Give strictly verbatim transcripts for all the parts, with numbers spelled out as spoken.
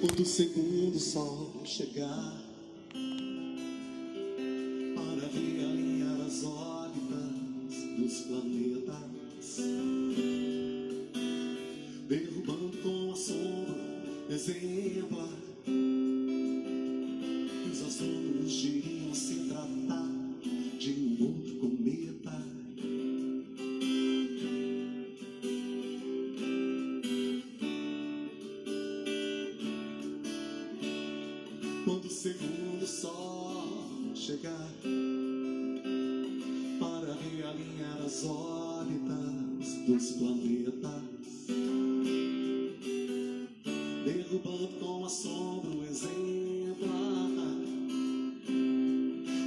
Quando o segundo sol chegar para realinhar as órbitas dos planetas, derrubando com a sombra exemplar, os astrônomos diriam se tratar de um outro cometa. Quando o segundo sol chegar para realinhar as órbitas dos planetas, derrubando com assombro exemplar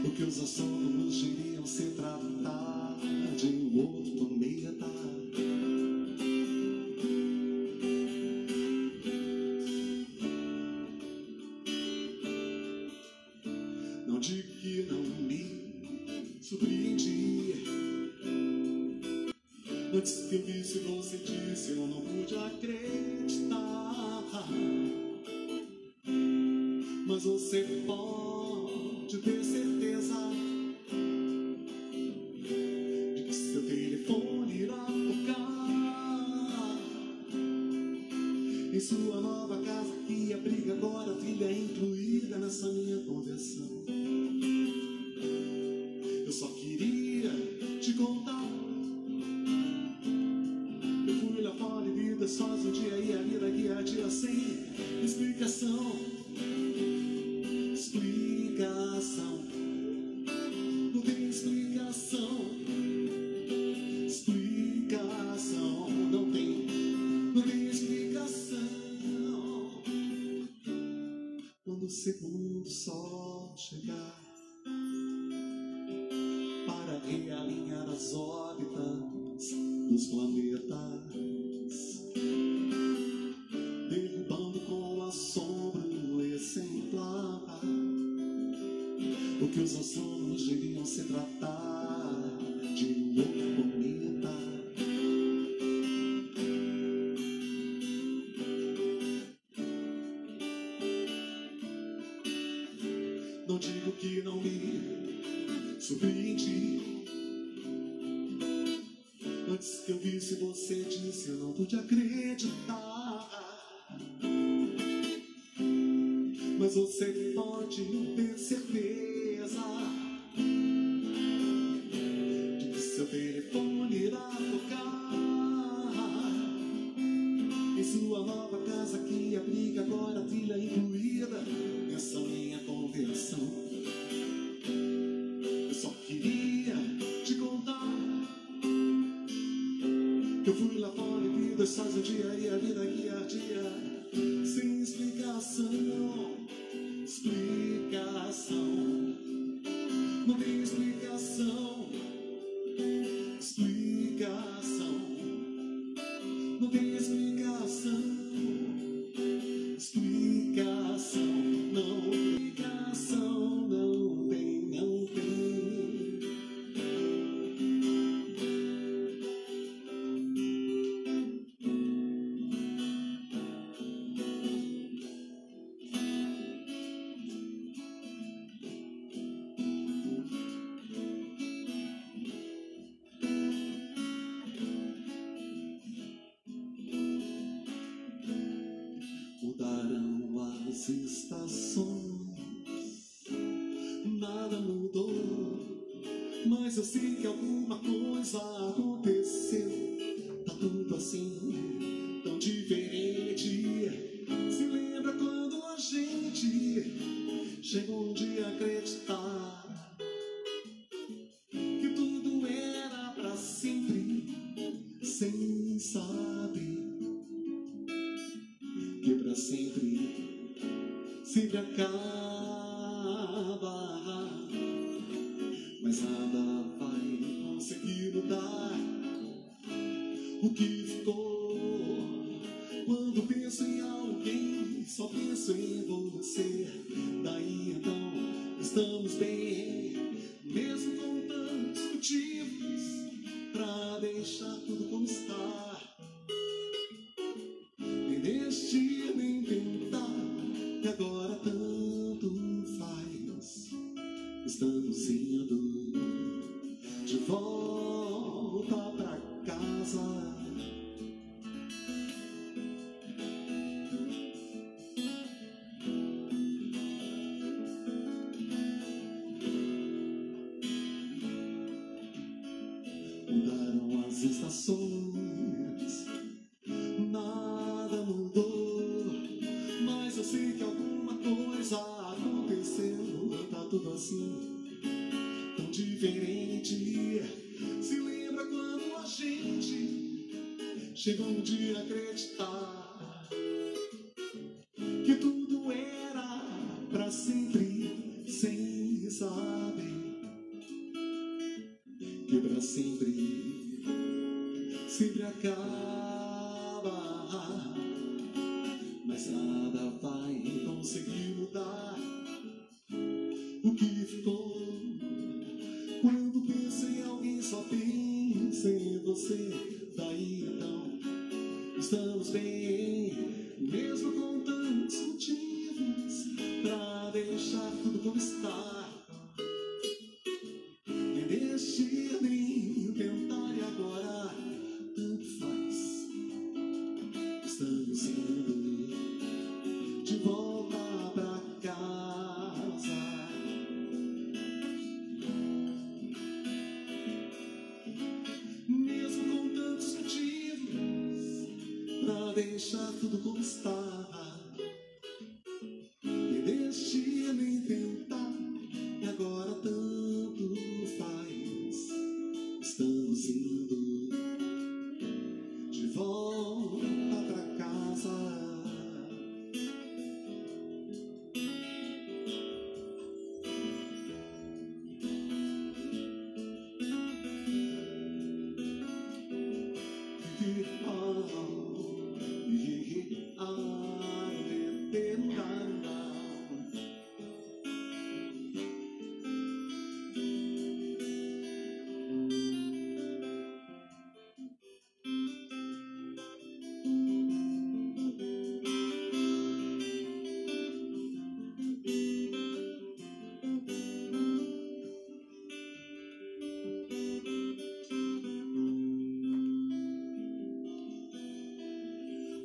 o que os astrônomos diriam se tratar de um outro planeta. Não digo que não me surpreendi, antes que eu visse você disse, eu não pude acreditar. Mas você pode ter certeza de que seu telefone irá tocar em sua nova casa que abriga agora a trilha incluída nessa minha conversão. Eu só queria te contar, eu fui lá fora e vida só um dia, e a vida guia tira sem explicação. Explicação, não tem explicação. Explicação, não tem, não tem explicação. Quando o segundo sol chegar para realinhar as órbitas dos planetas, derrubando com assombro exemplar o que os astrônomos diriam se tratar de um outro planeta. Não digo que não me surpreendi, antes que eu visse você disse, eu não pude acreditar. Mas você pode ter certeza de que seu telefone irá tocar em sua nova casa que abriga agora a trilha incluída nessa minha conversão. Eu só queria te contar, eu fui lá fora e vida estás o dia, e a vida guia a dia sem explicação. Explicação, não tem explicação. Explicação, não tem explicação. Explicação, não. Explicação, não tem, não tem. Mudarão as estações, nada mudou, mas eu sei que alguma coisa aconteceu. Tá tudo assim, tão diferente. Se lembra quando a gente chegou um dia a acreditar que tudo era pra sempre, sem saber que pra sempre, sempre acaba. conquistou. Quando penso em alguém, só penso em você. Daí então, estamos bem, mesmo com tantos motivos pra deixar tudo como está. Nem desistir, nem tentar, que agora tanto faz. Estamos indo de volta pra casa. Mudaram as estações, nada mudou, mas eu sei que alguma coisa aconteceu. Tá tudo assim, tão diferente. Se lembra quando a gente chegou um dia a acreditar que tudo era pra sempre, sem saber que pra sempre, sempre acaba. Mas nada vai conseguir mudar o que ficou. Quando penso em alguém, só penso em você. Daí então, estamos bem, mesmo com tantos motivos pra deixar tudo como está. Nem tentar, e agora tanto faz. Estamos indo de volta pra casa. Mesmo com tantos motivos pra deixar tudo como está. Nem desistir, nem tentar, e agora tanto faz. Estamos indo de volta pra casa.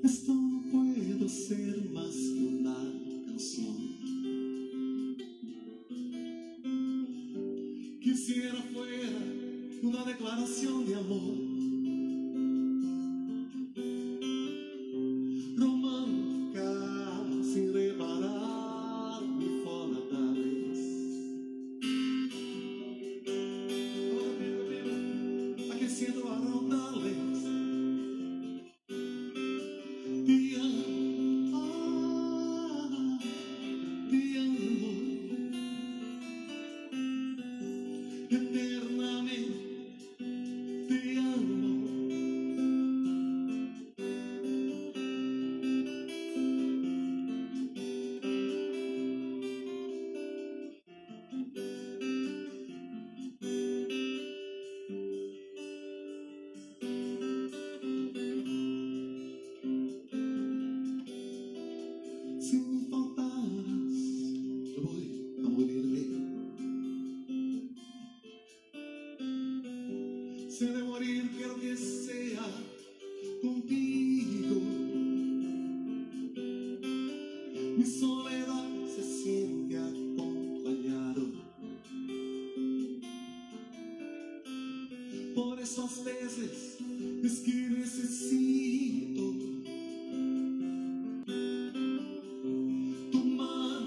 Esto no puedo ser más que una canción. Quisiera fuera una declaración de amor, romántica, sin reparar mi forma tal vez, aqueciendo a rondales. Se me faltaras, eu vou a morir. Se de morir, quero que seja contigo. Mi soledad se siente acompañado. Por eso às vezes es que necesito tu mano.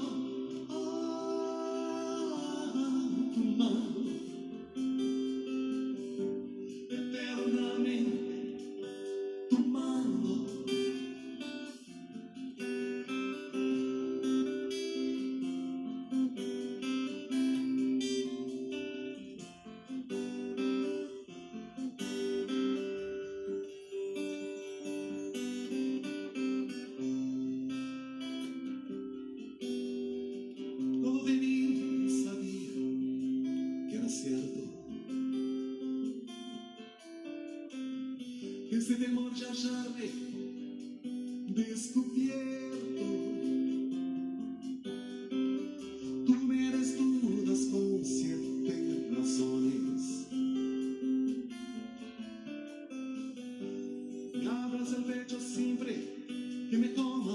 ese temor de hallarme descubierto. Tú me eres dudas con siete razones. Me abras el pecho siempre que me tomas.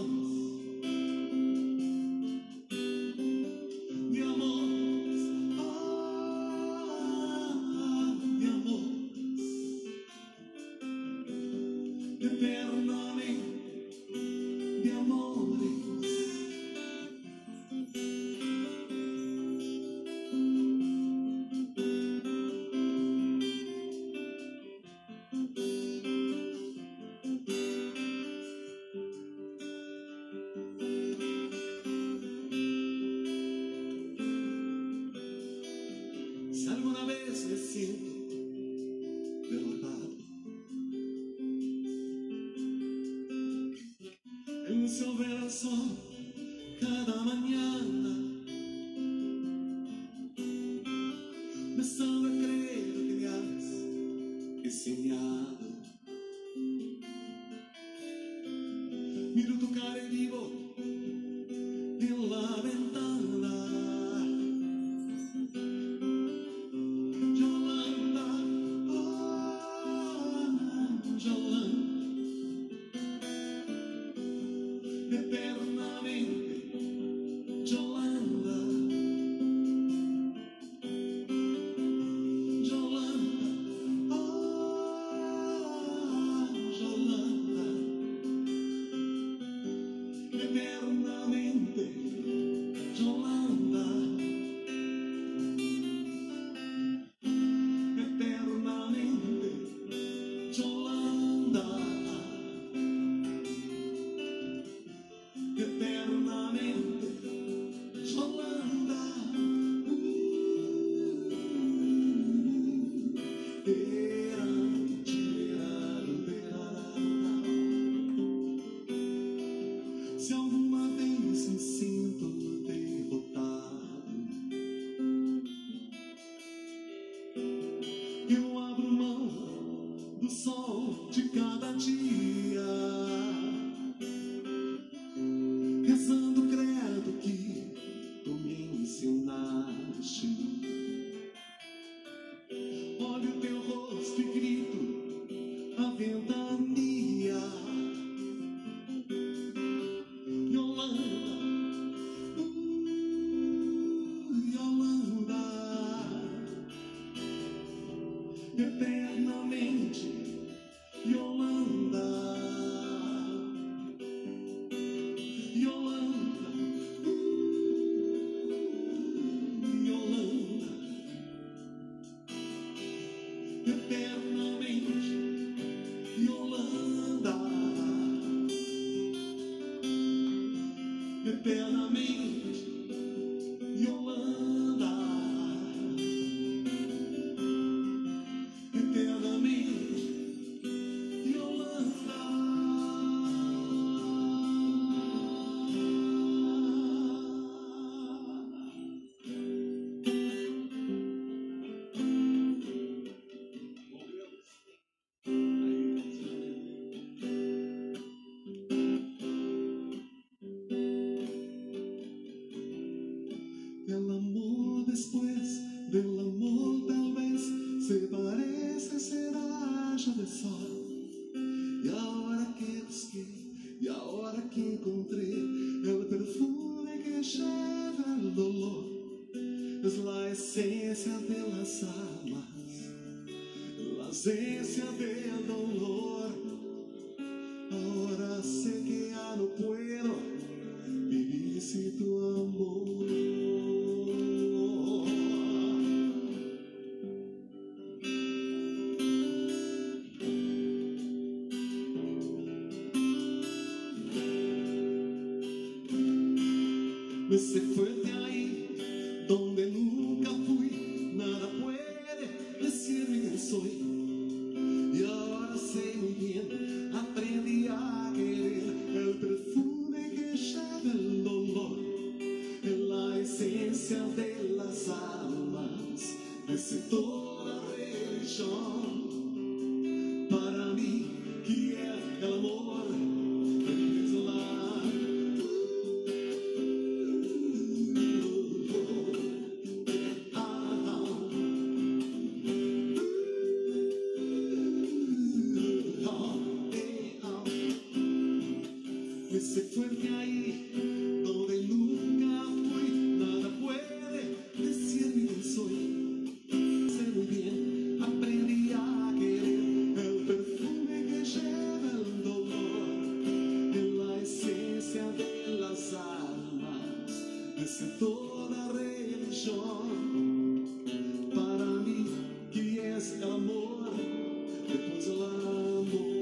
se fue de ahí donde nunca fui. Nada puede decirme quién soy. Sé muy bien, aprendí a querer el perfume que lleva el dolor, en la esencia de las almas, desde toda religión. Para mí, que es el amor, depois el amor.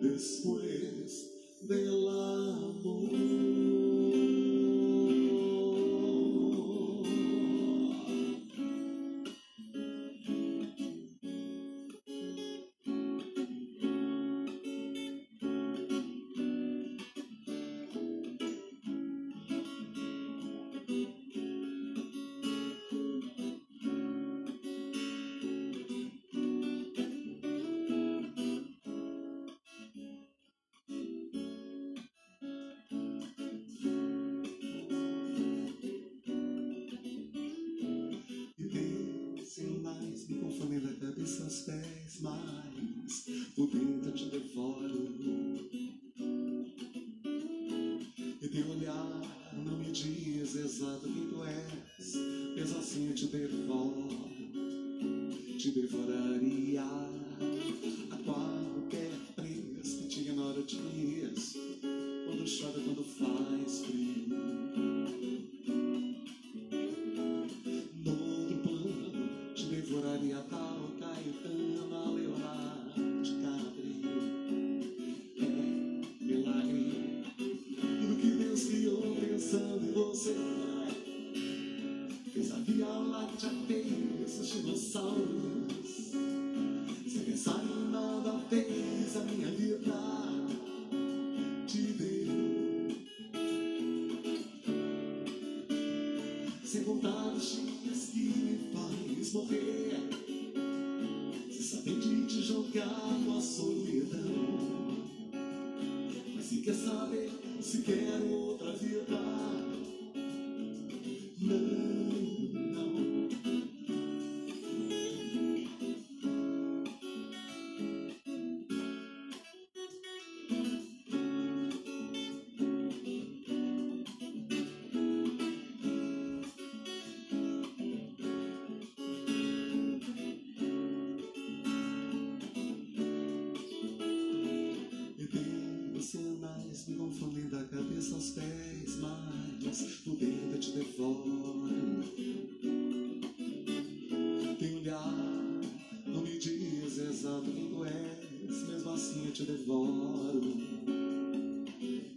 Después del amor. Me confundir da cabeça aos pés, mas por dentro eu te devoro. E teu olhar não me diz exato quem tu és, mesmo assim eu te devoro.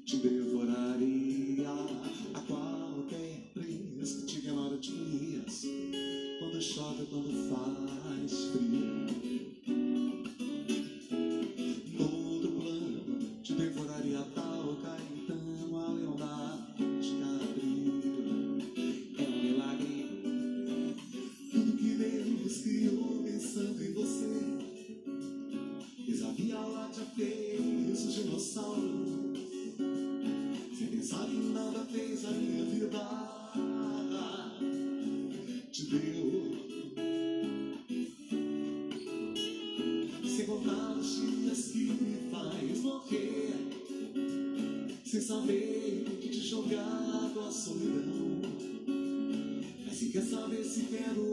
Te devoraria a qualquer preço. Que te ignora, eu te esqueço, quando chora, quando faz frio. Devoraria tal Caetano, Leonardo DiCaprio. É milagre tudo que Deus criou pensando em você. Fez a Via Láctea, fez os dinossauros. Sem pensar em nada fez a minha vida. Te deu. Sem contar os dias que me faz morrer, se saber de te jogar na solidão. Mas se quer saber se quero outra vida, não, não. Me confundindo da cabeça aos pés, mas por dentro eu te devoro. Teu olhar não me diz exato quem tu és, mesmo assim eu te devoro. Te devoraria a qualquer preço. Que te ignoro dias, quando chove, quando faz frio. Fez os dinossauros. Sem pensar em nada fez a minha vida. Te deu. Sem contar os dias que me faz morrer, sem saber o que te jogar na solidão. Mas se quer saber se quero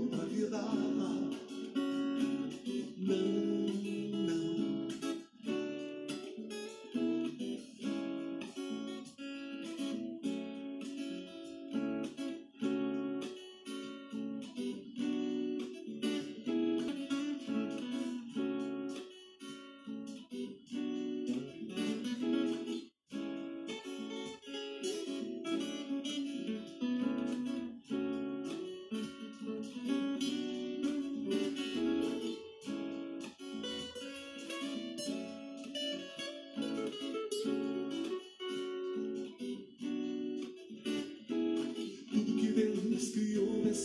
outra vida, não. Thank you.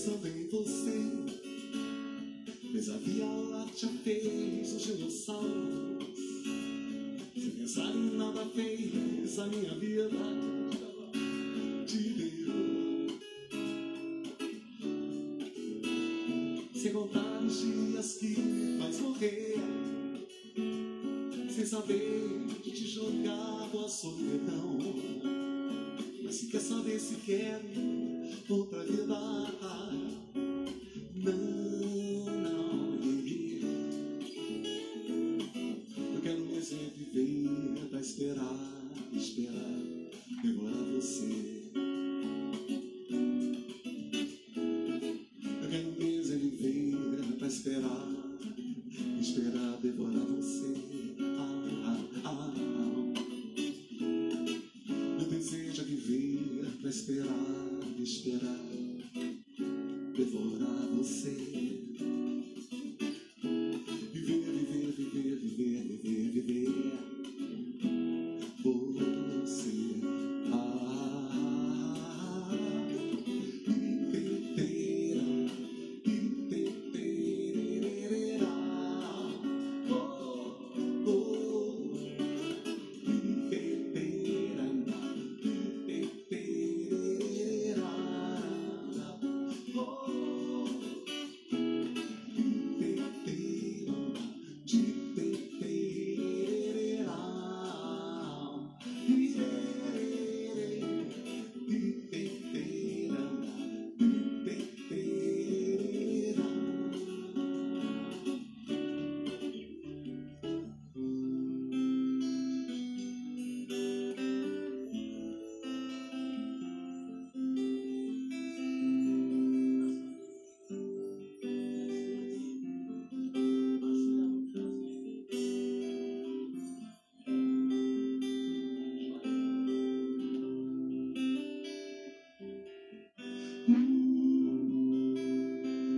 pensando em você, mas a Via Láctea fez os dinossauros. Sem pensar em nada fez a minha vida te deu. Sem contar os dias que me faz morrer, sem saber que te jogava a solidão. Mas se quer saber se quero outra vida, não, não, eu quero me viver pra esperar, esperar, devorar você. Eu quero me viver pra esperar, esperar, devorar você. Ah, ah, ah, ah. Meu desejo é viver pra esperar, esperar, devorar você. Viver, viver, viver, viver, viver, viver por você. Ah, pipetera, pipetera, oh, oh, pipetera, pipetera.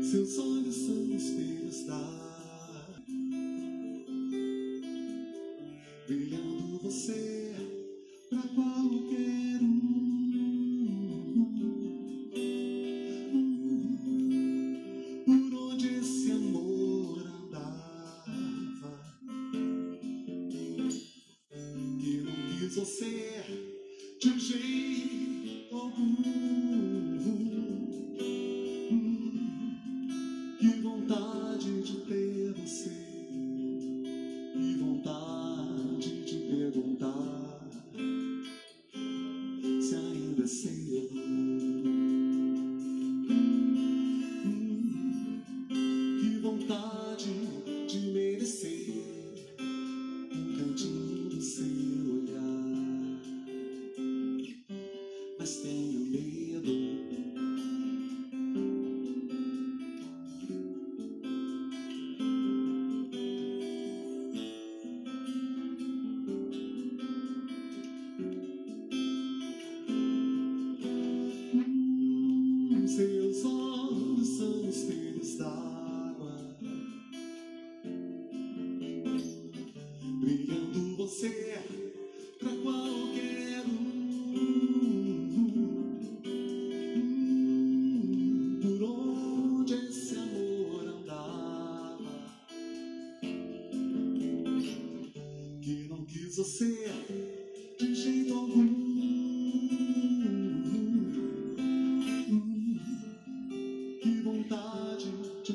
Seus olhos são espelhos da brilhando você pra qualquer um. Por onde esse amor andava, que não quis você de jeito algum. De ter você, que vontade de perguntar se ainda é seu. Hum, que vontade de merecer um cantinho do seu olhar, mas tenho medo. Seus olhos são espelhos d'água, brilhando você pra qualquer um. Por onde esse amor andava, que não quis você de jeito algum. Que vontade de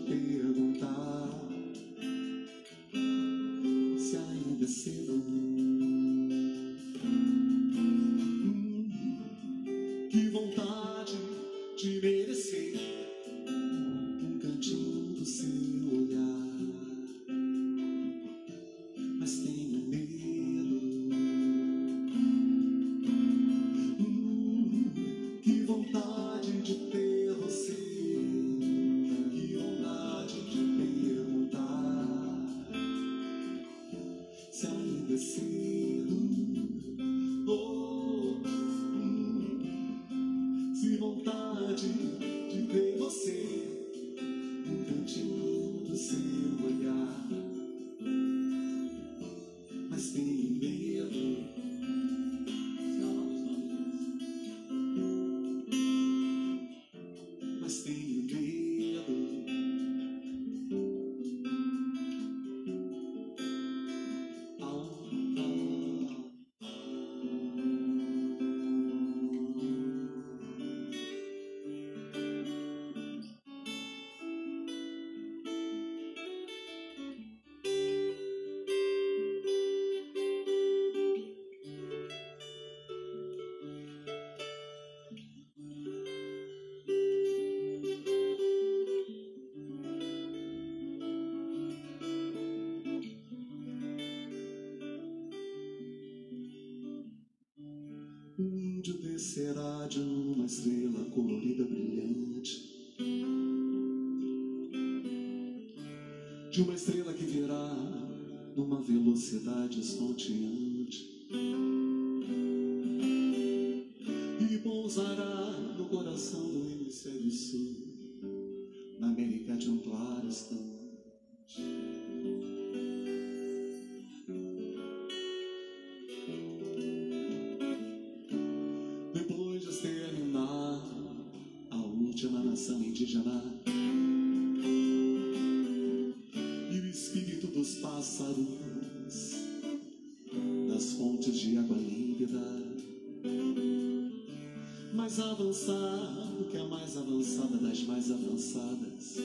perguntar se ainda é cedo. Hum, que vontade de merecer um cantinho do seu olhar, mas tenho medo. Hum, que vontade de ter cedo, oh, hum, se vontade de ver você um cantinho do seu olhar, mas tenho medo. Um índio descerá de uma estrela colorida brilhante, de uma estrela que virá numa velocidade estonteante e pousará no coração do hemisfério sul, na América de um claro instante. Nação indígena e o espírito dos pássaros, das fontes de água límpida, mais avançado que a mais avançada das mais avançadas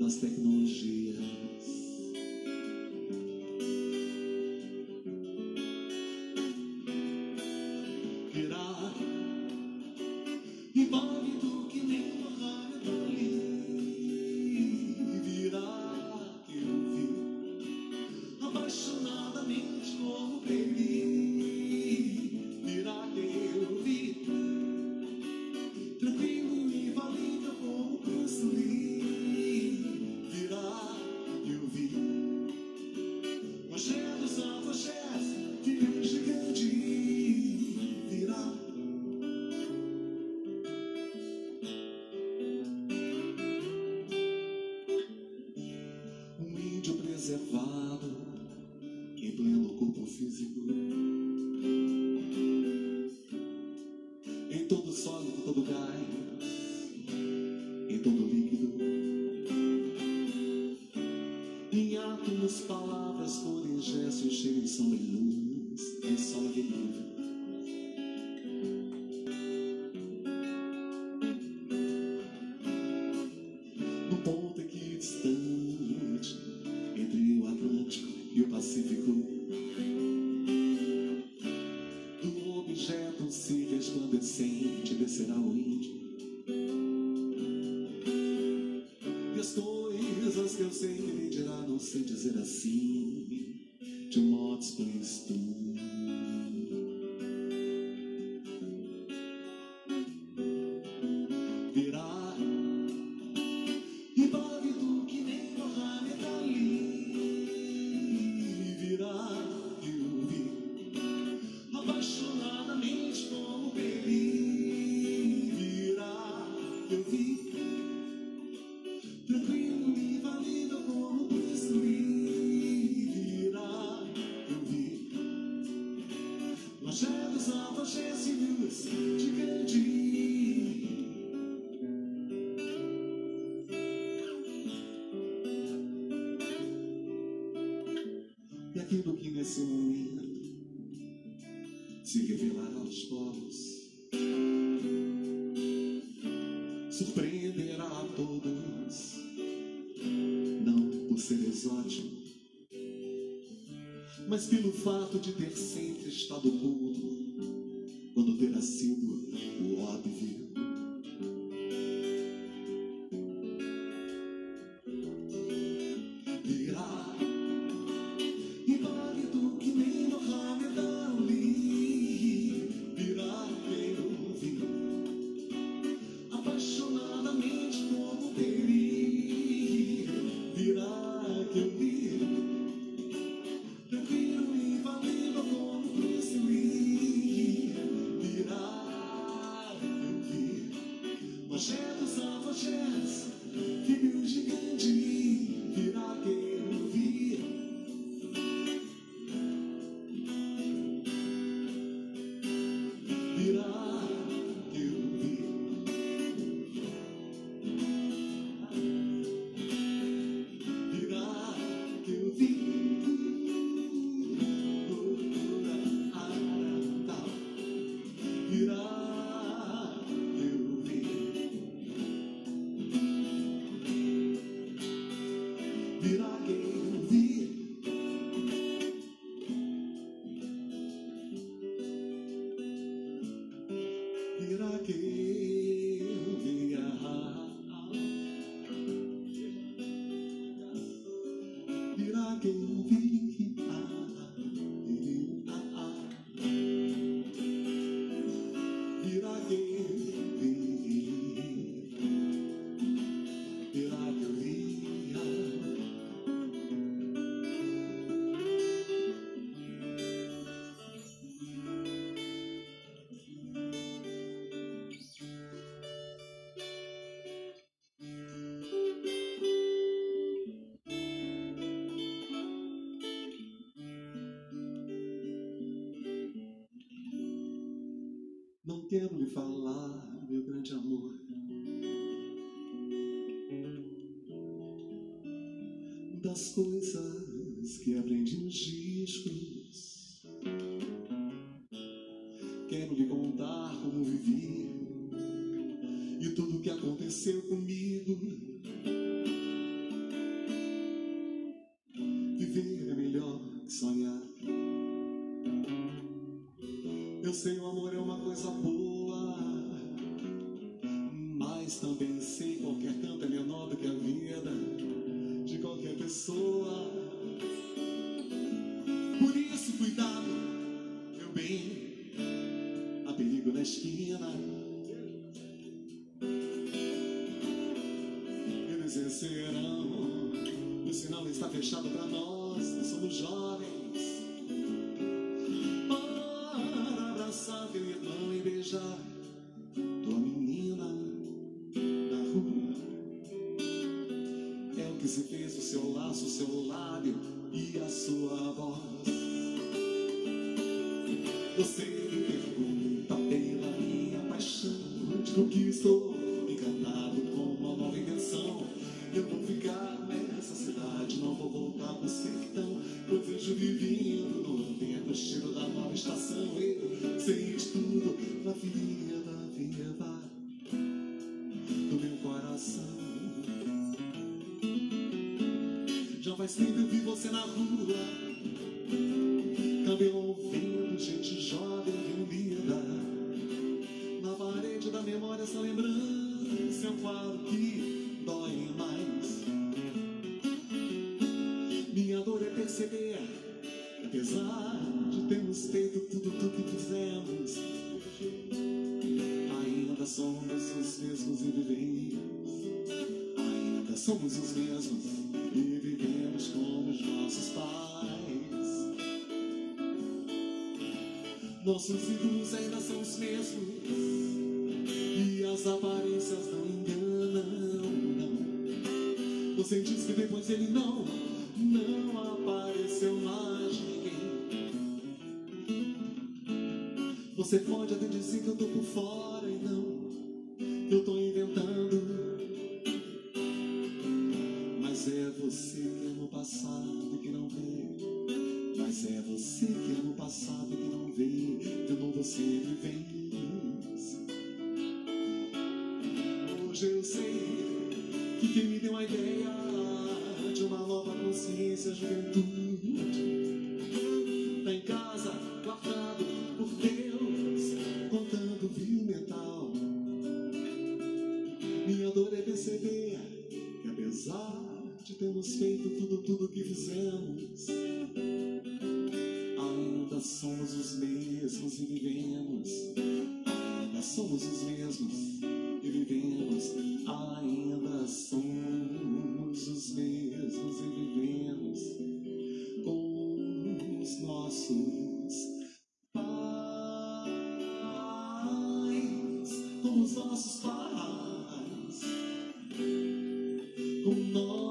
das tecnologias. Virá e válido que nem uma raia dali, virá que eu vi apaixonadamente como baby, virá que eu vi tranquilo e valida como construir, virá que eu vi Moché dos Afoxés, filho gigante, virá. Preservado em pleno corpo físico, em todo sólido, em todo gás, em todo líquido, em átomos, palavras, cores, gestos, cheiros, som e luz, em solo e livro. No ponto equidistante entre o Atlântico e o Pacífico, do objeto se resplandecente descerá o índio, e as coisas que eu sei que ele dirá não sei dizer assim, de um modo explícito. Virá e válido que nem uma raia dali, virá que eu vi apaixonadamente como baby, virá que eu vi tranquilo e valida como construir, virá que eu vi Moché dos Afoxés, filhos gigantes. E aquilo que nesse momento se revelará aos povos surpreenderá a todos, não por ser exótico, mas pelo fato de ter sempre estado oculto quando terá sido o óbvio. Tranquilo e valendo como construir, quero lhe falar, meu grande amor. Das coisas que aprendi nos discos, quero lhe contar como vivi e tudo o que aconteceu comigo. Viver é melhor que sonhar. Eu sei, o amor é uma coisa boa, mas também sei, qualquer canto é menor do que a vida de qualquer pessoa. Por isso, cuidado, meu bem, há perigo na esquina. Eles vencerão, o sinal está fechado pra nós, nós somos jovens. Para abraçar meu irmão e beijar tua menina. Se fez o seu laço, o seu lábio e a sua voz. Você me pergunta pela minha paixão, digo que estou enganado com uma nova invenção. Eu vou ficar nessa cidade, não vou voltar pro sertão. Eu vejo vivendo no vento, cheiro da nova estação. Eu sei tudo na vida, na vida do meu coração. Faz tempo eu vi você na rua, também ouvindo gente jovem reunida. Na parede da memória essa lembrança é um quadro que dói mais. Minha dor é perceber, apesar de termos feito tudo o que fizemos, ainda somos os mesmos e vivemos. Ainda somos os mesmos e vivemos como os nossos pais. Nossos ídolos ainda são os mesmos e as aparências não enganam, não. Você diz que depois dele não, não apareceu mais ninguém. Você pode até dizer que eu tô por fora e não, eu tô inventando. É você que ama o passado e que não vê. Mas é você que ama o passado e que não vê. De novo você vivência. Hoje eu sei que quem me deu a ideia de uma nova consciência, juventude, tá em casa, guardado por Deus, contando fio metal. Minha dor é perceber que apesar temos feito tudo, tudo que fizemos, ainda somos os mesmos e vivemos. Ainda somos os mesmos e vivemos. Ainda somos os mesmos e vivemos com os nossos pais, com os nossos pais, com nós.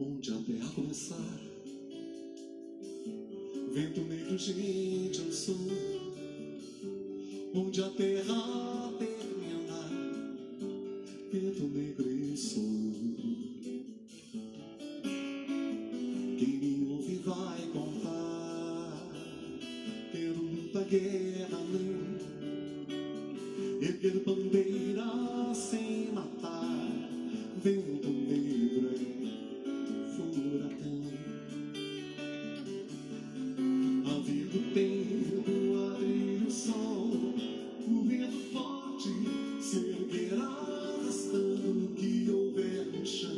Onde a terra começar, vento negro, gente, eu sou. Onde a terra terminar, vento negro, eu sou. Quem me ouve vai contar, ter muita guerra. erguer bandeira sem matar, vento negro em furacão. A vida tem o abrir o sol, o vento forte se erguerá arrastando o que houver no chão.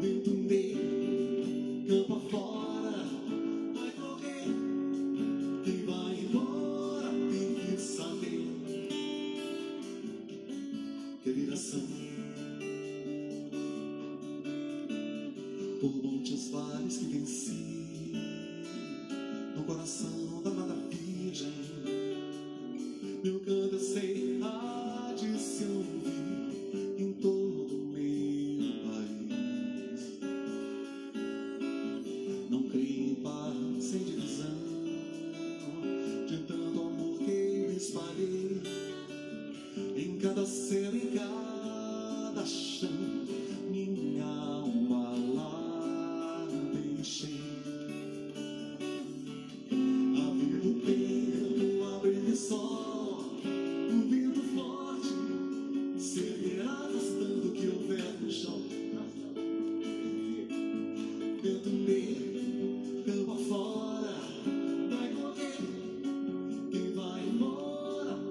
Vento negro, campo afora, vai correr, quem vai embora tem que saber que a viração. Por monte aos vales que venci, no coração da Mata Virgem, meu canto eu sei, há de se ouvir em todo o meu país. Não creio em paz sem divisão, de tanto amor que eu espalhei, em cada cena, em cada chão, minha alma lá. A vida do tempo abre o sol, o vento forte se erguerá arrastando que houver no chão. Vento negro, campo afora, vai correr,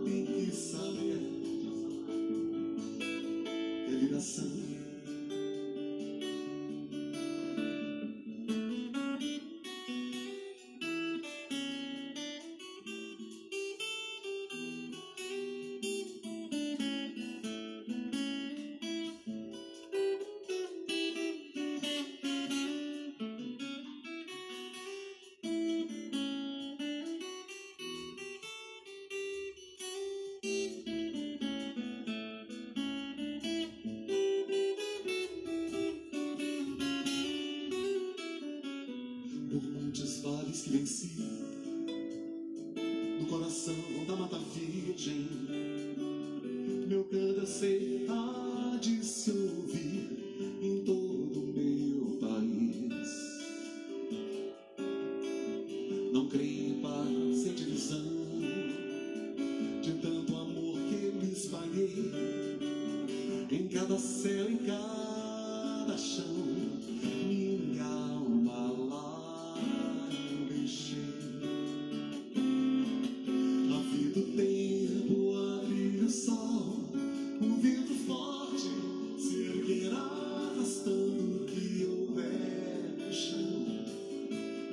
quem vai embora tem que saber que a vida santa. Vales que venci, no coração da Mata Virgem, meu canto eu sei, há de se ouvir em todo o meu país. Não creio em paz sem divisão, de tanto amor que eu espalhei, em cada céu, em cada chão, minha alma lá. A vida do tempo abrir o sol, o vento forte se erguerá arrastando o que houver no chão.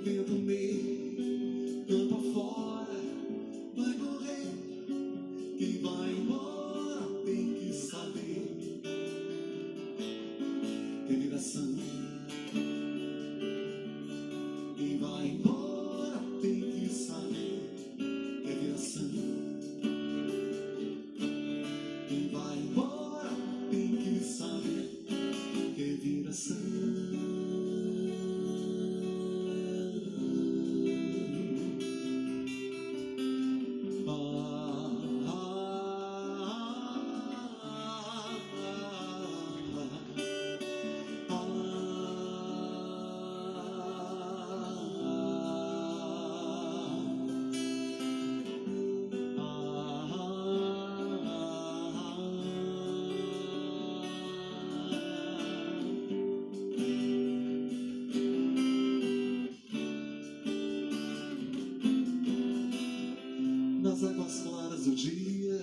Vento negro, campo afora, vai correr, quem vai embora tem que saber que a vida santa. Quem vai embora tem que saber que a vida santa. Quem vai embora tem que saber que a vida santa. Nas águas claras do dia,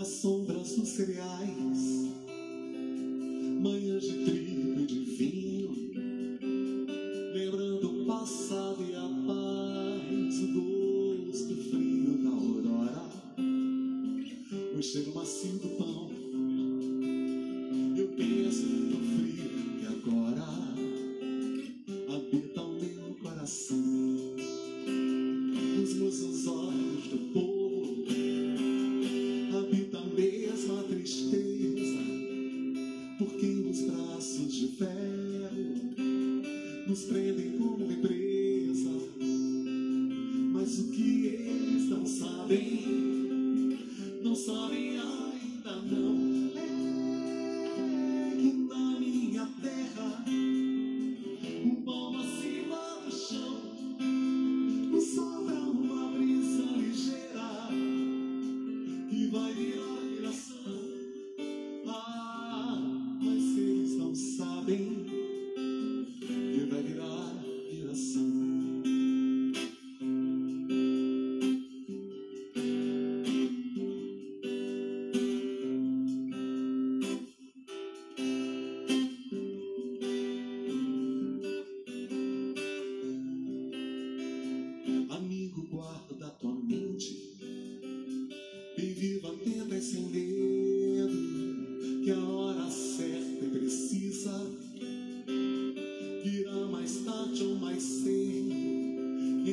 as sombras dos cereais, manhãs de trigo e de vinho, lembrando o passado e a paz, o gosto frio da aurora, o cheiro macio do pão. Eu penso no frio que agora habita o meu coração. Os olhos do povo habita a mesma tristeza, porque os braços de ferro nos prendem como represa. Mas o que eles não sabem, não sabem ainda não, é que na minha terra o pão acima do chão, o sol. Uma brisa ligeira.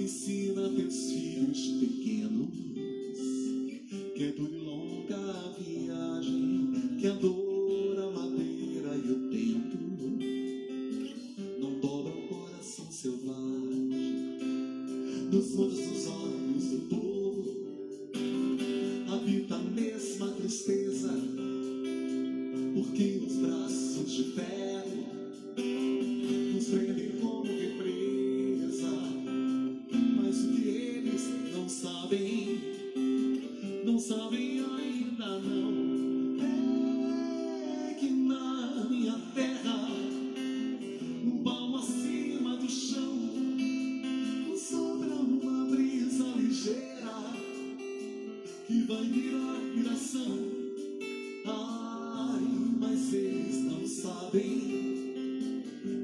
ensina teus filhos pequenos que é dura e longa a viagem, que é dura a madeira e o tempo. Não dobra o coração selvagem dos olhos dos olhos do povo. Habita a mesma tristeza, porque os braços de ferro nos prendem como represa. Mas o que eles não sabem, não sabem ainda não, é que na minha terra, um palmo acima do chão, sopra uma brisa ligeira que vai virar miração. Ai, mas eles não sabem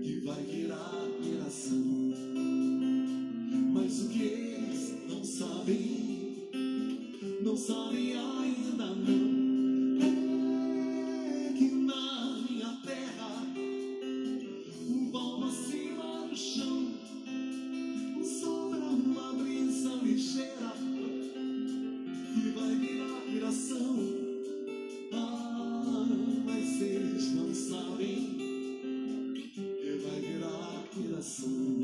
que vai virar miração. Mas o que eles não sabem, não sabe ainda não, é que na minha terra, um palmo acima do chão, sobra uma brisa ligeira que vai virar miração. Ah, mas eles não sabem que vai virar miração.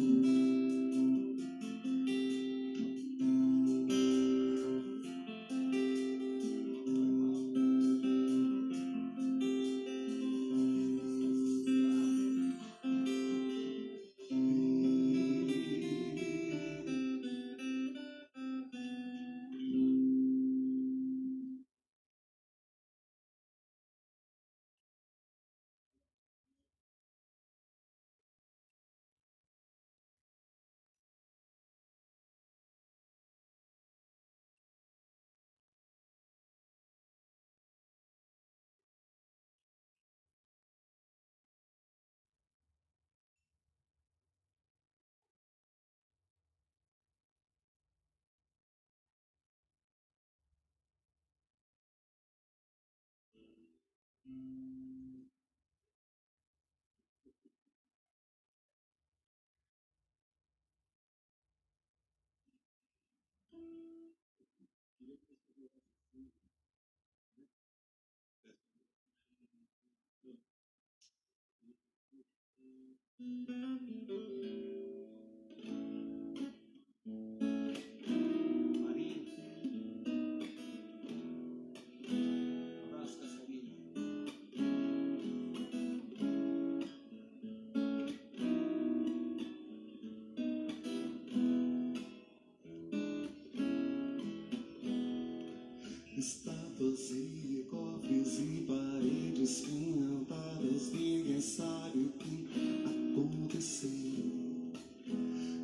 Estátuas e cofres e paredes pintadas, ninguém sabe o que aconteceu.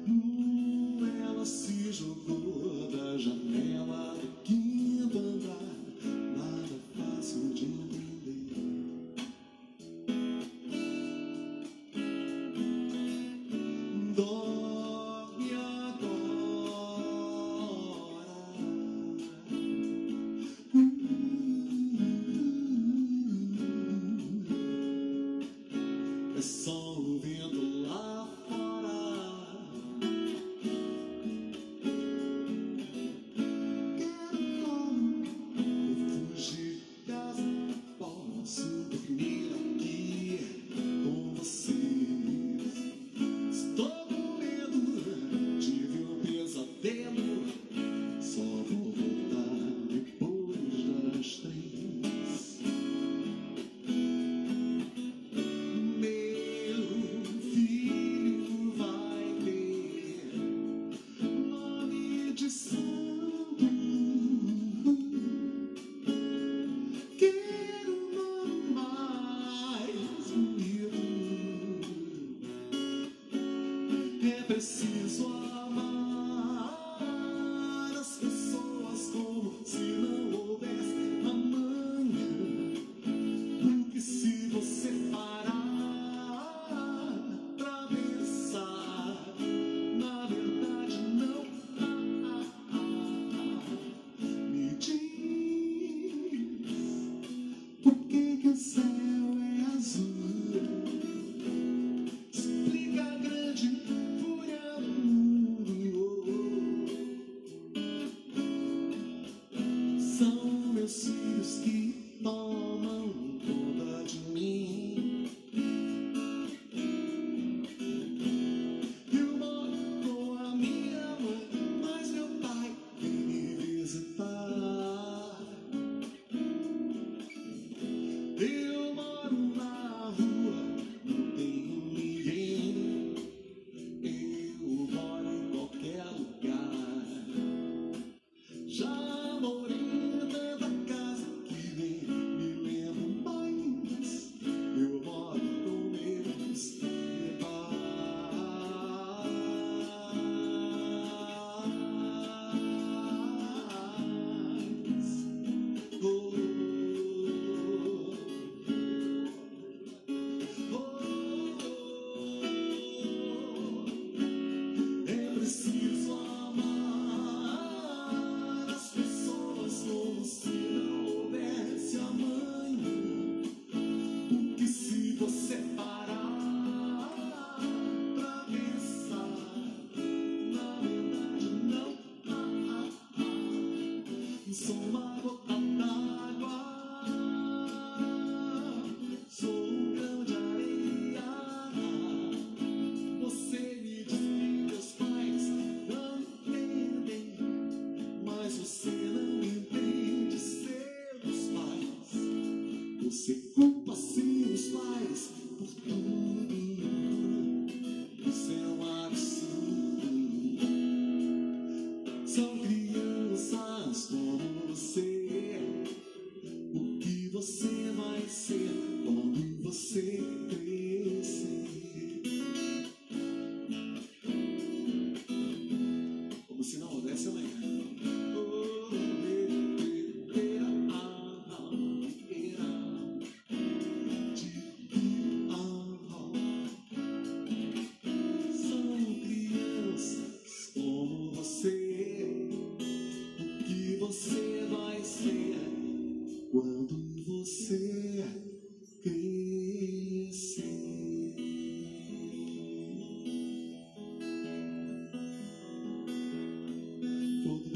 Num, ela se jogou da janela do quinto andar, nada fácil de entender. Dó explica a grande fúria do mundo.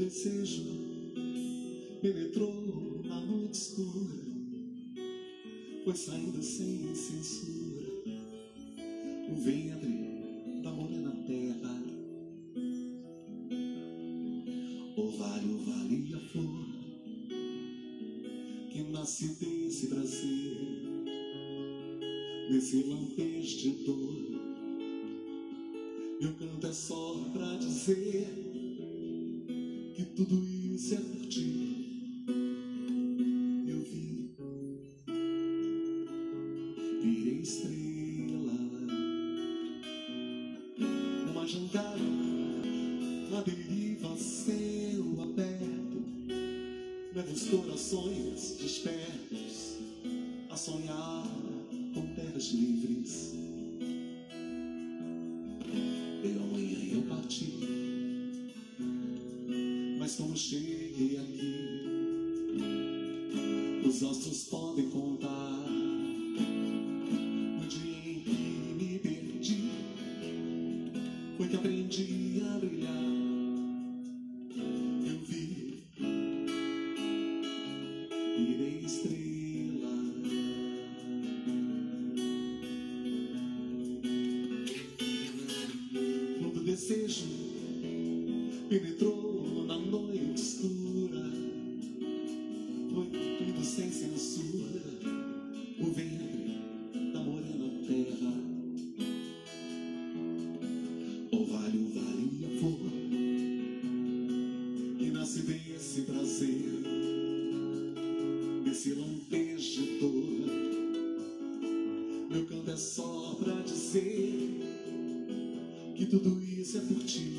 desejo. Penetrou na noite escura, foi saindo sem censura. O ventre da morena terra, ovário, ovário e a flor que nasce desse prazer, desse lampejo de dor. Meu canto é só pra dizer que tudo isso é por ti. Eu vi, virei estrela numa jangada, na deriva, céu aberto. Leva os corações despertos a sonhar com terras livres. Mas como cheguei aqui, os astros podem contar o dia em que me perdi. Foi que aprendi a brilhar. Eu vi, virei estrela. Todo desejo penetrou na noite escura, foi tudo sem censura. O ventre da morena terra, ovário, ovário e a flor que nasce desse prazer, desse lampejo de dor. Meu canto é só pra dizer que tudo isso é por ti.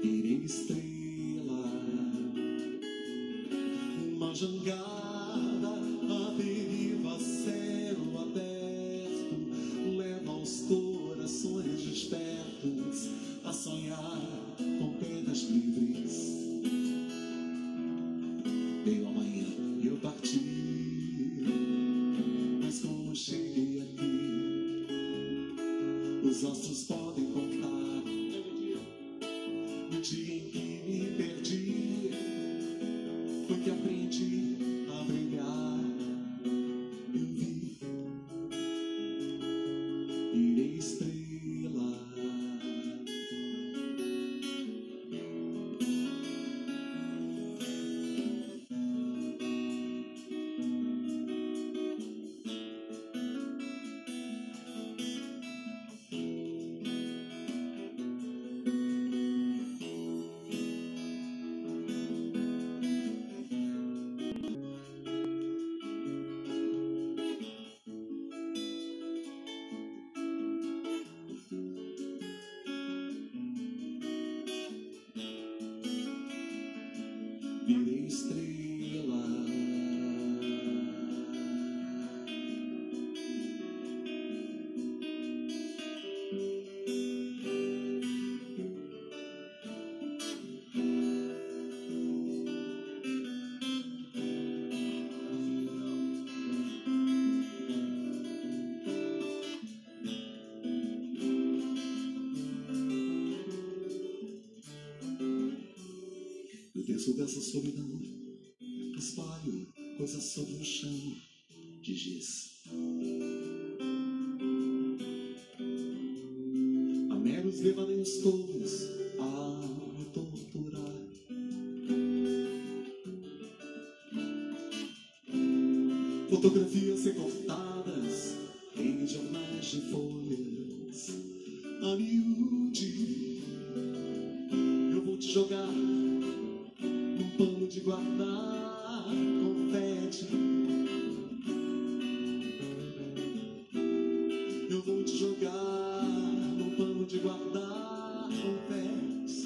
Virei estrela, uma jangada, a deriva, céu aberto. Leva os corações despertos a sonhar com penas livres. Veio amanhã e eu parti, mas como cheguei aqui, os astros podem contar o dia em que me perdi. Foi que aprendi a brilhar. Eu vi, virei estrela. Virei estrela, desço dessa solidão, espalho coisas sobre o chão de giz. A meros devaneios tolos, a alma torturar. Fotografias recortadas em jornais de folhas a miúde. Eu vou te jogar num pano de guardar confete. Eu vou te jogar num pano de guardar confete.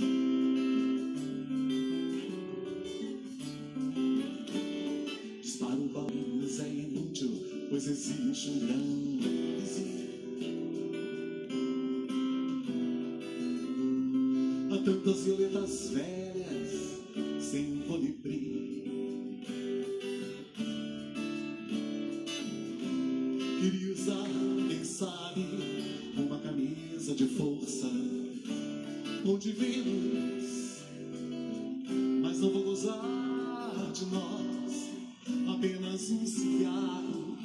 Disparo balas, é inútil, pois existe um grande desígnio. Há tantas violetas velhas sem colibri. Queria usar, quem sabe, uma camisa precisa de força ou divinos, mas não vou gozar de nós, apenas um cigarro.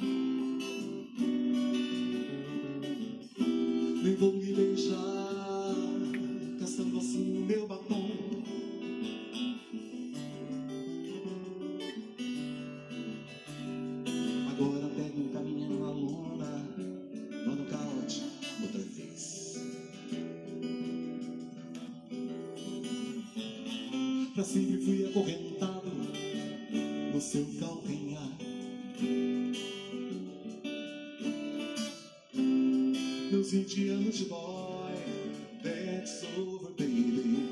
Nem vou me beijar, gastando assim meu batom. Agora pego um caminhão na lona, vou no caote outra vez, pra sempre fui acorrentado no seu calcanhar. Meus vinte anos de boy, that's over baby,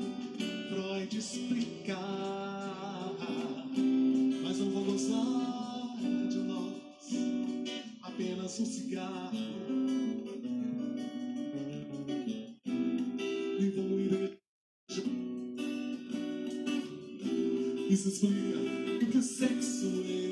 Freud explicar, mas não vou gozar de nós, apenas um cigarro. Isso explica porque o sexo é